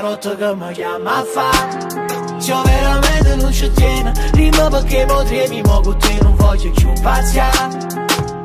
carota che mi chiama fa. Se io veramente non ci tiene, rima perché potrei, ma con te non voglio più paziare.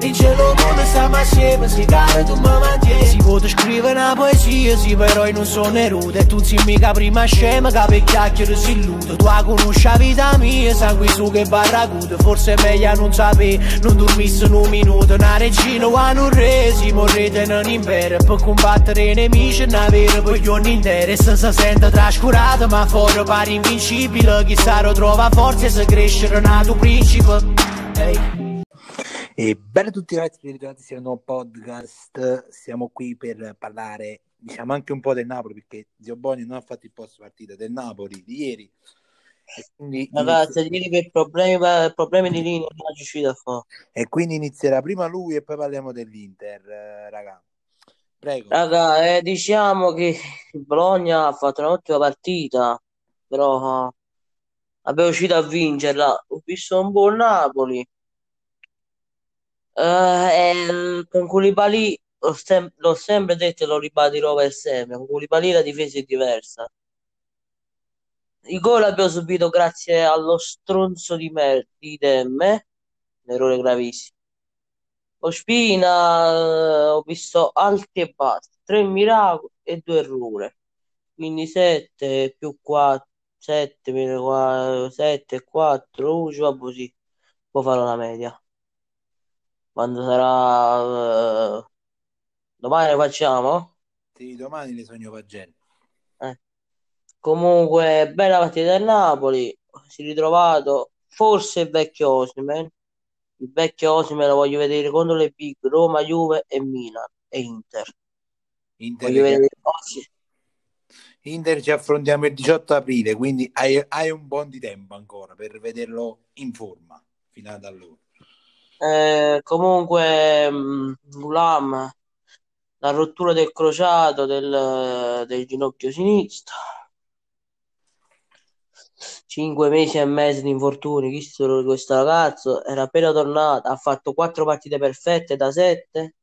In cielo mondo stiamo assieme, si cade tu mi mantieni. Si può scrivere una poesia, sì però io non sono erudo. E tu non sei mica prima scema, che per chiacchiere si illude. Tu la conosci la vita mia, sangue su che barracuda. Forse è meglio non sapere, non dormisse un minuto. Una regina o un re, si morrete in un impero. Per combattere i nemici, una vera puglione intera. E se si sente trascurata, ma fuori pare invincibile. Chissà trova forza e se crescere nato principe. Ehi. E bene a tutti ragazzi, ben ritrovati sul nuovo podcast. Siamo qui per parlare, diciamo, anche un po' del Napoli, perché Zio Boni non ha fatto il post partita del Napoli di ieri. Quindi ragazzi, ieri per problemi di linea non ci da fare. E quindi inizierà prima lui e poi parliamo dell'Inter, raga. Prego. Raga, diciamo che il Bologna ha fatto un'ottima partita, però abbiamo riuscito a vincerla. Ho visto un buon Napoli. Con Koulibaly l'ho sempre detto e lo ribadirò per sempre. Con Koulibaly la difesa è diversa. I gol abbiamo subito grazie allo stronzo di Demme, un errore gravissimo. Ospina ho visto alti e bassi, 3 miracoli e 2 errore, quindi 7 più 4 7 4 va così, può fare una media. Quando sarà domani le facciamo? Sì, domani le sogno pagelle. Comunque, bella partita del Napoli. Si è ritrovato forse il vecchio Osimhen. Il vecchio Osimhen lo voglio vedere contro le big Roma, Juve e Milan e Inter. Voglio vedere Inter, ci affrontiamo il 18 aprile, quindi hai un buon di tempo ancora per vederlo in forma fino ad allora. Comunque Gulam, la rottura del crociato del ginocchio sinistro, 5 mesi e mezzo di infortuni. Visto questo ragazzo era appena tornato, ha fatto 4 partite perfette da 7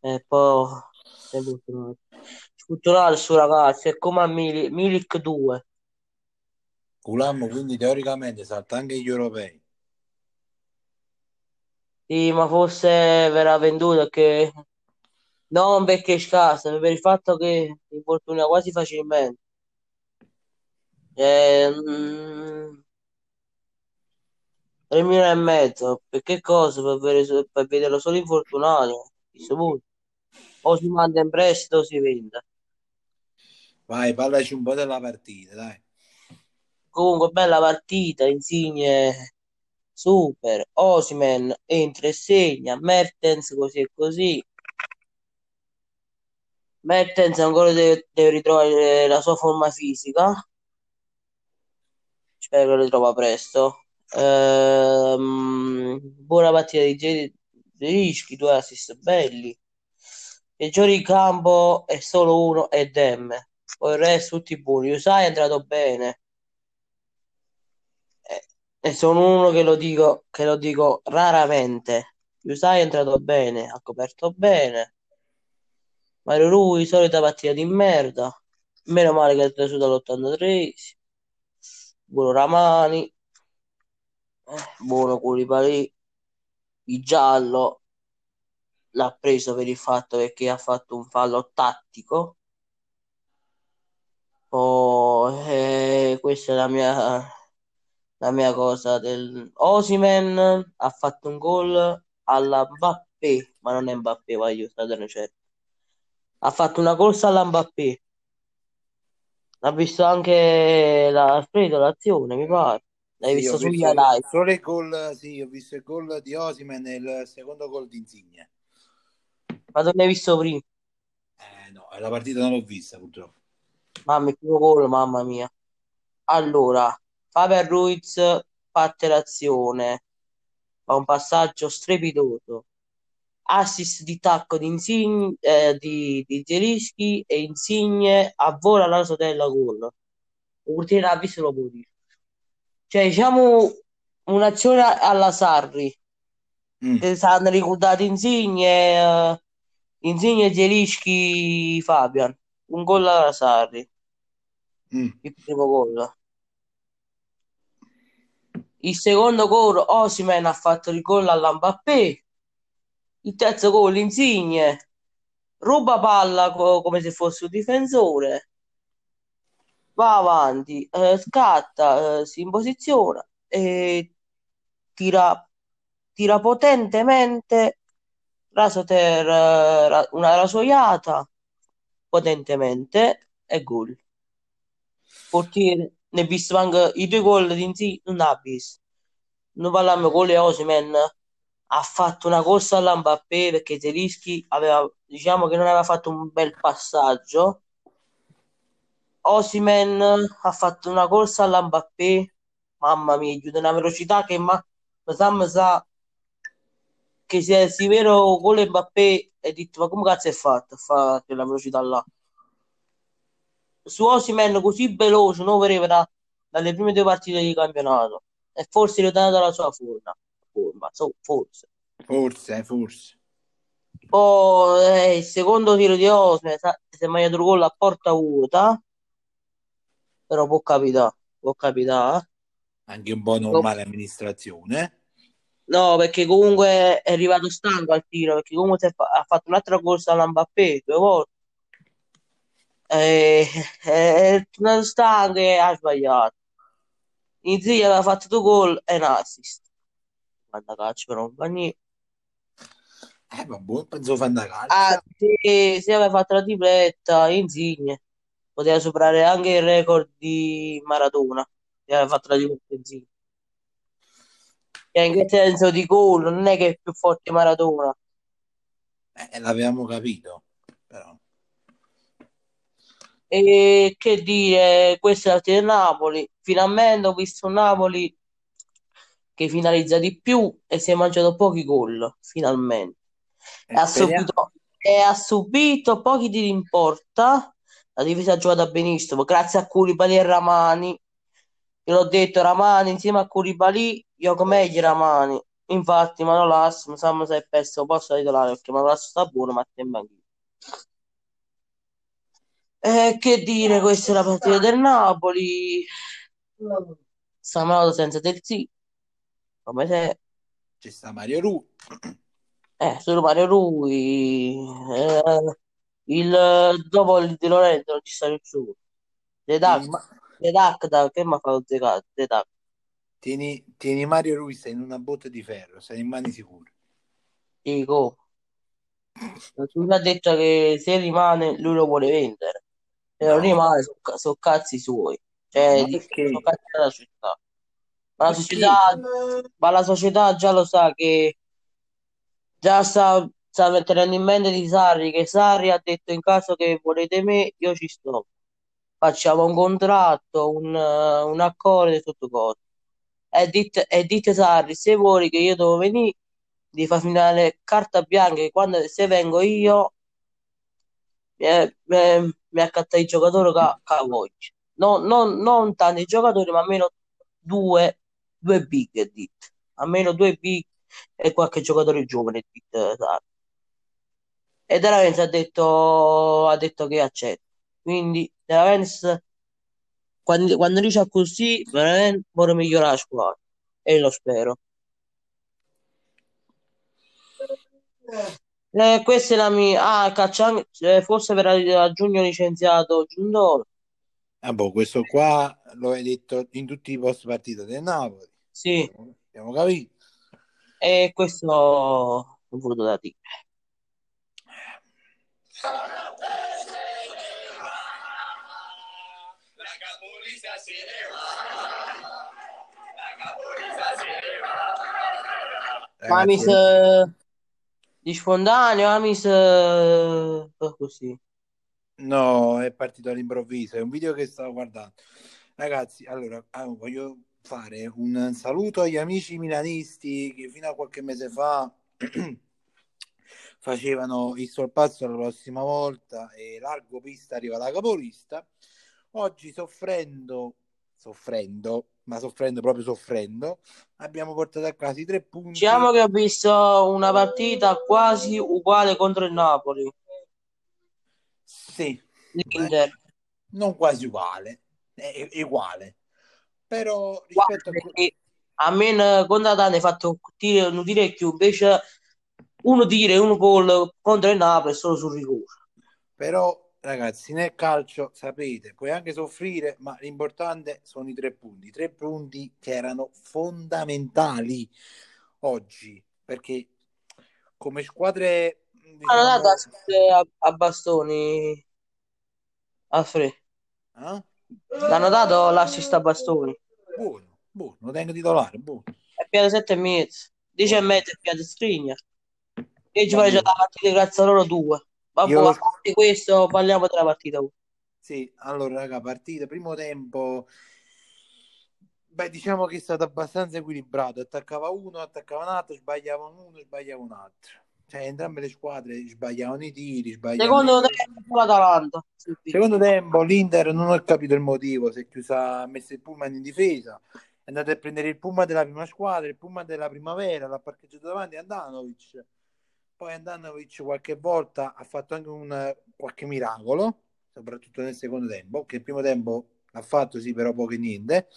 e poi sfortunato il suo ragazzo, è come a Milik 2. Gulam quindi teoricamente salta anche gli europei. Sì, ma forse verrà venduto che non perché è scarso, per il fatto che infortuna quasi facilmente. €3.500 per che cosa? Per vederlo solo infortunato. O si manda in prestito o si vende. Vai, parlaci un po' della partita, dai. Comunque, bella partita, Insigne super, Osimhen entra e segna, Mertens così e così. Mertens ancora deve ritrovare la sua forma fisica, spero che lo ritrova presto. Buona partita di Zelinski, 2 assist belli. Il gioco in campo è solo uno e Demme, poi il resto tutti buoni. Usai è entrato bene. E sono uno che lo dico raramente. Usai è entrato bene, ha coperto bene. Mario Rui, solita partita di merda. Meno male che è preso dall'83. Buono Ramani. Buono Koulibaly. Il giallo l'ha preso per il fatto perché ha fatto un fallo tattico. Questa è la mia cosa del Osimhen. Ha fatto un gol alla Mbappé, ma non è Mbappé, voglio stare certo. Ha fatto una corsa alla Mbappé. L'ha visto anche Alfredo l'azione, mi pare. L'hai visto sugli highlights. Solo il gol, sì, ho visto il gol di Osimhen e il secondo gol di Insigne. Ma non l'hai visto prima? No, la partita non l'ho vista purtroppo. Mamma, il primo gol, mamma mia. Allora Faber Ruiz parte l'azione, fa un passaggio strepitoso, assist di tacco di Insigne, di Zelinski, e Insigne avvola la sotella gol. Urtino ha visto, lo può dire. Cioè, diciamo un'azione alla Sarri. Sanno ricordato Insigne, Zelinski, Fabian, un gol alla Sarri. il primo gol. Il secondo gol Osimhen ha fatto il gol alla Mbappé. Il terzo gol Insigne ruba palla come se fosse un difensore, va avanti, scatta, si imposiziona e tira potentemente rasoter, una rasoiata potentemente e gol. Portiere ne visto anche i due gol di Insigne, non ha visto. Noi parliamo con le Osimhen, ha fatto una corsa alla Mbappé perché Tedeschi aveva, diciamo che non aveva fatto un bel passaggio. Osimhen ha fatto una corsa alla Mbappé, mamma mia, di una velocità che mi sa che se è vero con le Mbappé è detto, ma come cazzo è fatto a fare quella velocità là? Su Osimhen così veloce non vedeva dalle prime due partite di campionato e forse è data la sua forma. Poi il secondo tiro di Osimhen si è mangiato il gol a porta vuota, però può capitare anche un po' normale amministrazione, no, perché comunque è arrivato stanco al tiro, perché comunque ha fatto un'altra corsa alla Mbappé due volte, è tornato stanco e ha sbagliato. Insigne aveva fatto due gol e un assist. Fantacalcio però non fa niente, vabbè, penso Fantacalcio se aveva fatto la tripletta Insigne poteva superare anche il record di Maradona, che aveva fatto la tripletta Insigne, e in che senso di gol non è che è più forte Maradona, l'avevamo capito, però e che dire, questa è la partita del Napoli. Finalmente ho visto un Napoli che finalizza di più e si è mangiato pochi gol, finalmente. Ha subito pochi tiri in porta, la difesa ha giocato benissimo, grazie a Koulibaly e Ramani. Io l'ho detto, Ramani insieme a Koulibaly gioca meglio Ramani. Infatti Manolas, mi sa che è perso posso titolare, perché Manolas sta buono, ma è manchino. Che dire, questa è la partita del Napoli. Stamattina senza Terzi. Come se ci sta Mario Rui, solo Mario Rui, dopo il Di Lorenzo non ci sta nessuno. Dedac che mi ha fatto Dedac. Tieni Mario Rui, sei in una botte di ferro, sei in mani sicure. Dico, tu mi ha detto che se rimane lui lo vuole vendere, se non rimane sono cazzi suoi, cioè sono cazzi della città. Ma la società già lo sa, che già sta tenendo in mente di Sarri, che Sarri ha detto: in caso che volete me, io ci sto. Facciamo un contratto, un accordo e tutto cosa. E dite Sarri, se vuoi che io devo venire, di far finale carta bianca, che quando se vengo io mi accatta il giocatore che voglio. No, non tanti giocatori, ma almeno due big dit, almeno due big e qualche giocatore giovane dit, e Delavens ha detto che accetta, quindi Delavens quando dice così veramente vuole migliorare la squadra e lo spero. Questa è la mia caccia, forse verrà giugno licenziato Giundolo. Questo qua lo hai detto in tutti i post partita del Napoli. Sì. Abbiamo capito. E questo ho voluto da dire. La Capolista se ne va. Amis di spontaneo, Amis così. No, è partito all'improvviso, è un video che stavo guardando. Ragazzi, allora, voglio fare un saluto agli amici milanisti che fino a qualche mese fa facevano il sorpasso alla prossima volta e largo pista arriva la capolista. Oggi soffrendo, abbiamo portato a casa i 3 punti. Diciamo che ho visto una partita quasi uguale contro il Napoli. Sì, non quasi uguale, è uguale. Però rispetto a me quando ne hai fatto non dire più, invece uno tira e uno gol contro il Napoli solo sul rigore. Però ragazzi, nel calcio sapete, puoi anche soffrire, ma l'importante sono i 3 punti. I 3 punti che erano fondamentali oggi, perché come squadre diciamo... a bastoni a Fre. Eh? L'hanno dato l'assist a bastoni. Buono, lo tengo titolare, buono. È piano 7,5, 10,5 è piano Skriniar. E ci fai già la partita grazie a loro 2. Vabbè, a parte questo parliamo della partita. Sì, allora raga, partita, primo tempo. Beh, diciamo che è stato abbastanza equilibrato. Attaccava uno, attaccava un altro, sbagliavano uno, sbagliava un altro. Cioè, entrambe le squadre sbagliavano i tiri, Secondo tempo l'Atalanta. Secondo tempo l'Inter, non ho capito il motivo, si è chiusa, ha messo il pullman in difesa, è andata a prendere il pullman della prima squadra, il pullman della primavera, l'ha parcheggiato davanti a Andanovic. Poi Andanovic qualche volta ha fatto anche qualche miracolo, soprattutto nel secondo tempo, che il primo tempo l'ha fatto sì, però poco e niente.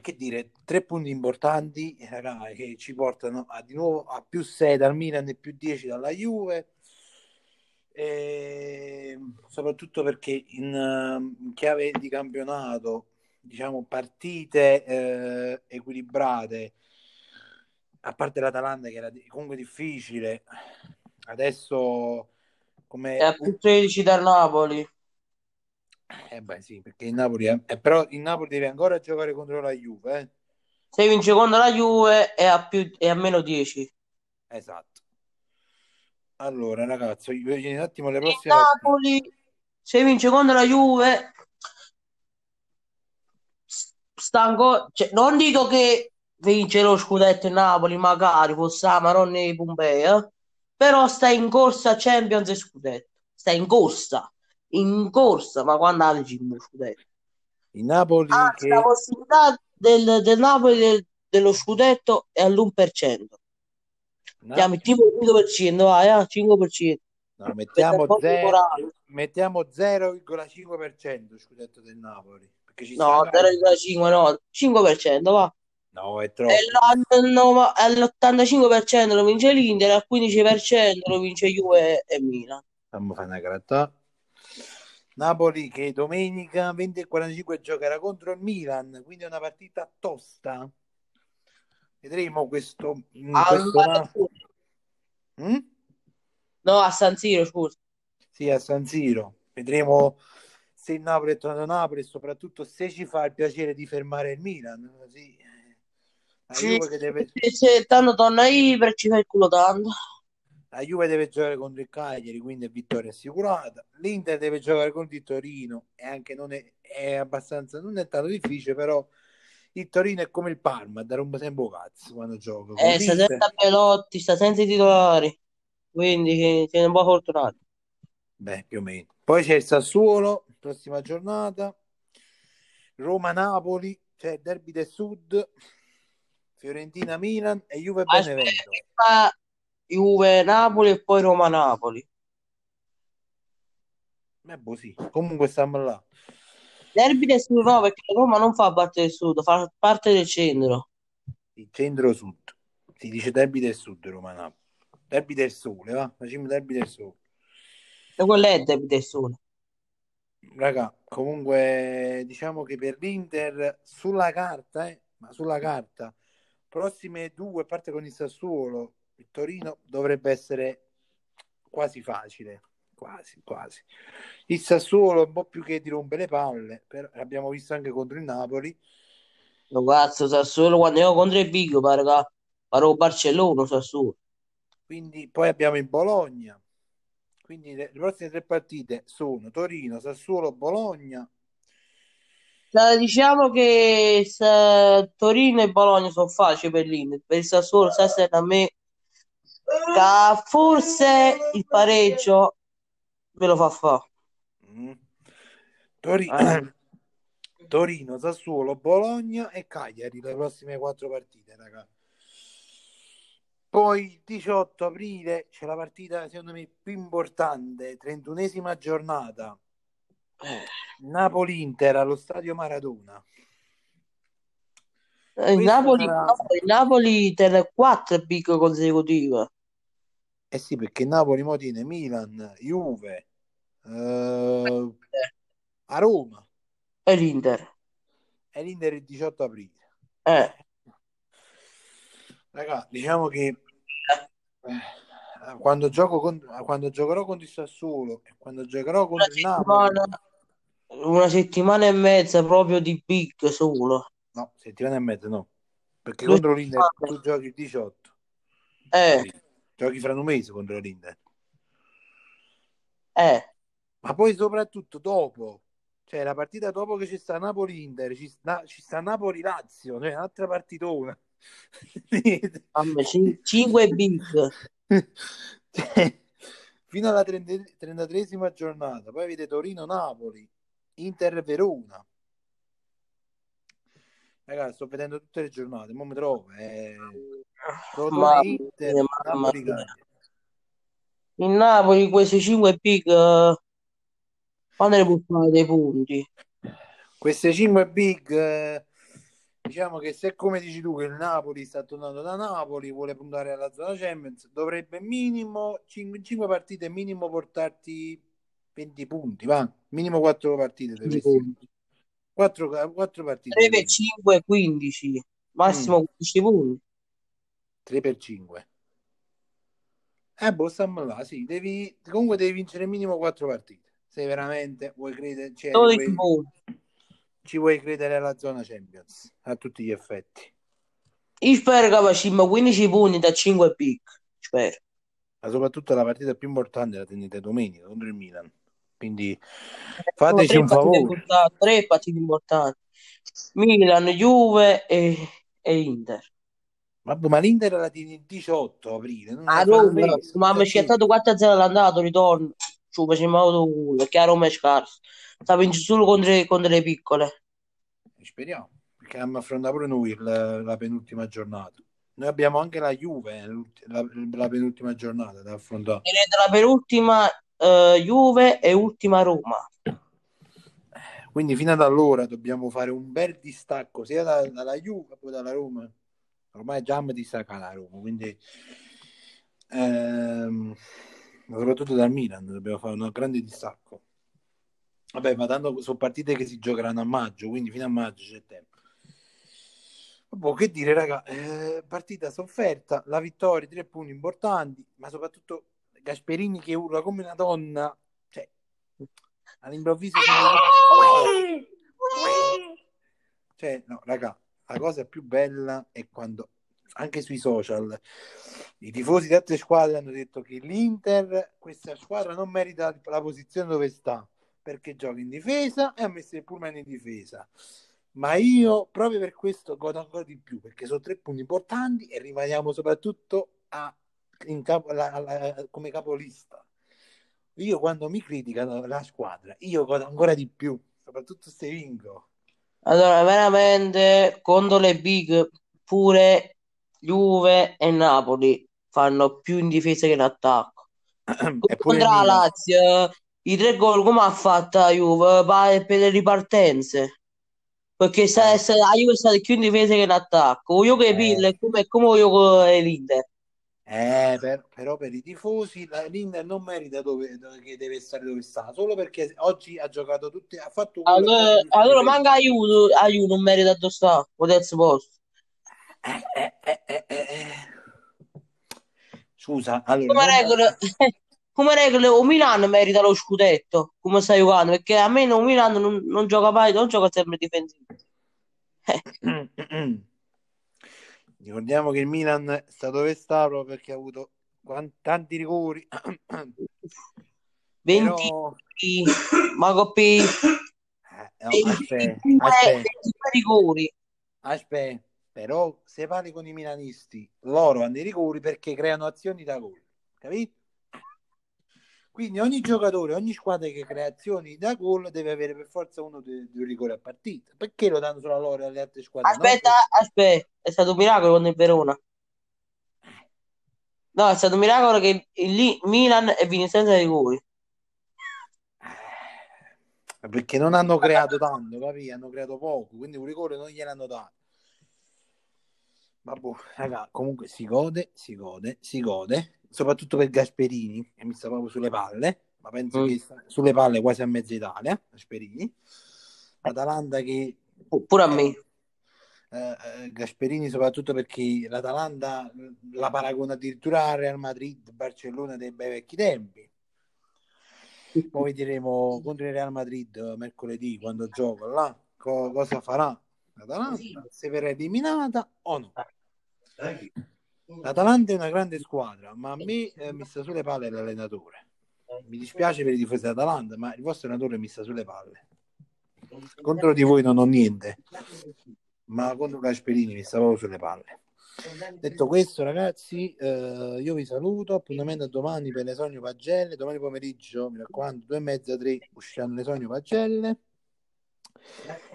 Che dire, 3 punti importanti, ragazzi, che ci portano di nuovo a più 6 dal Milan e più 10 dalla Juve, soprattutto perché in chiave di campionato, diciamo, partite equilibrate, a parte l'Atalanta che era comunque difficile. Adesso come è a più 13 dal Napoli. Beh sì, perché il Napoli però il Napoli deve ancora giocare contro la Juve, eh. Se vince contro la Juve è a meno 10. Esatto. Allora ragazzi, io un attimo le prossime. Il Napoli se vince contro la Juve stanco, cioè, non dico che vince lo scudetto in Napoli, magari possiamo, non nei Pompei, però sta in corsa Champions e scudetto. Sta in corsa, ma quando ha il gimmo scudetto il Napoli la possibilità del Napoli dello scudetto è all'1%. Mettiamo il 5%, vai, 5%. No, mettiamo 0,5% scudetto del Napoli, perché ci no, 0,5 no, 5% va. No, è troppo. All'85% lo vince l'Inter, al 15% lo vince Juve e Milan. Stiamo facendo una grattata. Napoli che domenica 20:45 giocherà contro il Milan, quindi è una partita tosta. Vedremo questo. No, a San Siro, scusa. Sì, a San Siro. Vedremo se il Napoli è tornato a Napoli e soprattutto se ci fa il piacere di fermare il Milan. Sì. La Juve che deve... Se tanto torna Ibra ci fa il culo tanto. La Juve deve giocare contro il Cagliari, quindi è vittoria assicurata. L'Inter deve giocare contro il Torino, e anche non è tanto difficile, però il Torino è come il Parma, da rompe sempre cazzo quando gioca. Sta senza Pelotti, sta senza i titolari, quindi siamo un po' fortunati. Beh, più o meno. Poi c'è il Sassuolo, prossima giornata. Roma-Napoli, cioè derby del Sud, Fiorentina-Milan e Juve-Benevento. Juve-Napoli e poi Roma-Napoli. Boh, sì. Comunque stiamo là. Derby del Sud no, perché Roma non fa parte del Sud, fa parte del centro. Il centro-sud. Si dice derby del Sud, Roma-Napoli. Derby del Sole, va? Facciamo derby del Sole. E quello è derby del Sole. Raga, comunque diciamo che per l'Inter sulla carta, ma sulla carta, prossime due, parte con il Sassuolo, il Torino dovrebbe essere quasi facile, quasi. Il Sassuolo un po' più che ti rompe le palle, però l'abbiamo visto anche contro il Napoli. No, cazzo, Sassuolo quando ero contro il Vigo paro Barcellona, Sassuolo. Quindi poi abbiamo il Bologna. Quindi le prossime 3 partite sono Torino, Sassuolo, Bologna. Diciamo che Torino e Bologna sono facili per l'Inter, per il Sassuolo stasera a me forse il pareggio ve lo fa. Torino, Sassuolo, Bologna e Cagliari le prossime 4 partite, raga. Poi il 18 aprile c'è la partita secondo me più importante, 31esima giornata, Napoli-Inter allo stadio Maradona. Napoli per 4 big consecutive. Eh sì, perché Napoli mo tiene Milan, Juve, a Roma. E l'Inter. E l'Inter il 18 aprile. Raga, diciamo che quando giocherò contro il Sassuolo e quando giocherò contro il Napoli... Una settimana e mezza proprio di big solo. No, settimana e mezza no. Perché contro l'Inter tu giochi il 18. Giochi fra un mese contro l'Inter. Ma poi soprattutto dopo, cioè la partita dopo che ci sta Napoli-Inter, ci sta Napoli-Lazio, cioè un'altra partitona. 5 big. Cioè, fino alla 33esima giornata, poi avete Torino-Napoli, Inter-Verona. Ragazzi, sto vedendo tutte le giornate, mo mi trovo. In Napoli questi 5 big quando ne può fare dei punti? Queste 5 big, diciamo che se come dici tu che il Napoli sta tornando da Napoli, vuole puntare alla zona Champions, dovrebbe minimo 5 partite, minimo portarti 20 punti, va? Minimo 4 partite deve essere. 4 partite 3 per 5 15 massimo 15 punti 3 per 5 stiamo là, sì, devi vincere minimo 4 partite se veramente vuoi credere, cioè, ci vuoi credere alla zona Champions a tutti gli effetti. Io spero che facciamo 15 punti da 5 pick, spero, ma soprattutto la partita più importante la tenete domenica contro il Milan. Quindi fateci un favore. 3 partite importanti: Milan, Juve e Inter. Vabbè, ma l'Inter la tiene il 18 aprile. Non a Roma, ma mi c'è stato 4-0 all'andato, ritorno. Ci facciamo auto, perché a Roma è scarso. Sta vincendo solo con delle piccole. Speriamo, perché affronta pure noi la penultima giornata. Noi abbiamo anche la Juve, la penultima giornata da affrontare. La penultima Juve e ultima Roma, quindi fino ad allora dobbiamo fare un bel distacco sia dalla Juve che dalla Roma. Ormai già mi distacca la Roma, quindi soprattutto dal Milan dobbiamo fare un grande distacco. Vabbè, ma tanto sono partite che si giocheranno a maggio, quindi fino a maggio c'è tempo. Vabbè, che dire raga, partita sofferta, la vittoria, 3 punti importanti, ma soprattutto Gasperini che urla come una donna, cioè all'improvviso cioè no raga, la cosa più bella è quando anche sui social i tifosi di altre squadre hanno detto che l'Inter, questa squadra non merita la posizione dove sta perché gioca in difesa e ha messo il pullman in difesa, ma io proprio per questo godo ancora di più perché sono 3 punti importanti e rimaniamo soprattutto come capolista. Io quando mi criticano la squadra io godo ancora di più, soprattutto se vinco. Allora veramente contro le big pure Juve e Napoli fanno più in difesa che in attacco. Contro la Lazio i 3 gol come ha fatto la Juve per le ripartenze, perché la Juve è stata più in difesa che in attacco. Voglio capire come voglio l'Inter. Però per i tifosi l'Inter non merita che deve stare dove sta, solo perché oggi ha giocato tutti, ha fatto allora manca aiuto non merita dove sta o terzo posto. Scusa, allora, come regola o Milan merita lo scudetto come sta giocando, perché a me non Milan non gioca mai, non gioca sempre difensivo. Ricordiamo che il Milan sta dove sta proprio perché ha avuto tanti rigori. 20 però... ma coppi no, 25 rigori. Aspetta, però se parli con i milanisti, loro hanno i rigori perché creano azioni da gol, capito? Quindi ogni giocatore, ogni squadra che crea azioni da gol deve avere per forza uno dei rigori a partita. Perché lo danno solo a loro e alle altre squadre? Aspetta, è stato un miracolo contro il Verona. No, è stato un miracolo che lì Milan è finito senza rigori. perché non hanno creato tanto, capì? Hanno creato poco, quindi un rigore non gliel'hanno dato. Ma boh, raga, comunque si gode, soprattutto per Gasperini, che mi sta proprio sulle palle, ma penso che sta sulle palle quasi a mezza Italia, Gasperini. Atalanta che... Pure a me. Gasperini soprattutto perché l'Atalanta la paragona addirittura a Real Madrid, Barcellona dei bei vecchi tempi. Poi vedremo contro il Real Madrid mercoledì quando gioca là cosa farà l'Atalanta, se verrà eliminata o no. L'Atalanta è una grande squadra, ma a me mi sta sulle palle l'allenatore. Mi dispiace per i tifosi dell'Atalanta, ma il vostro allenatore mi sta sulle palle. Contro di voi non ho niente, ma contro Gasperini mi stavo sulle palle. Detto questo, ragazzi, io vi saluto. Appuntamento a domani per le Sogno Pagelle. Domani pomeriggio, mi raccomando, 2:30, 3 usciranno le Sogno Pagelle.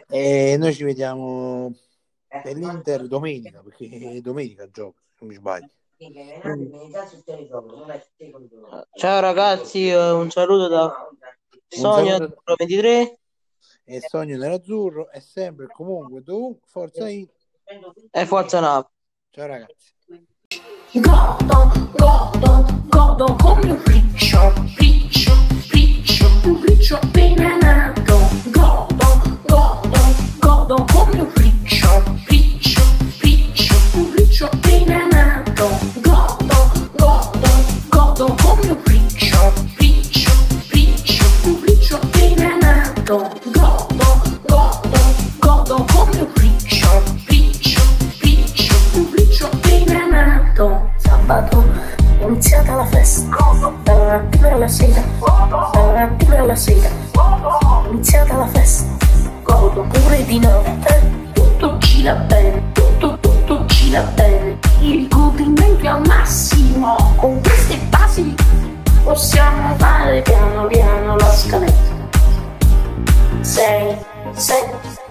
E noi ci vediamo per l'Inter domenica, perché domenica gioco, se non mi sbaglio. Ciao ragazzi, un saluto da Sogno numero 23. E Sogno Nerazzurro è sempre comunque tu, forza in e forza Napoli. Ciao ragazzi. Godo come un riccio, un riccio appena nato. Godo come un riccio, un riccio appena nato. Godo come un riccio, un riccio appena nato. Sabato è iniziata la festa, dalla mattina alla sera, è iniziata la festa, godo pure di notte, tutto gira bene, tutto gira bene, il godimento è al massimo, con queste basi possiamo fare piano piano la scaletta, 6, 7,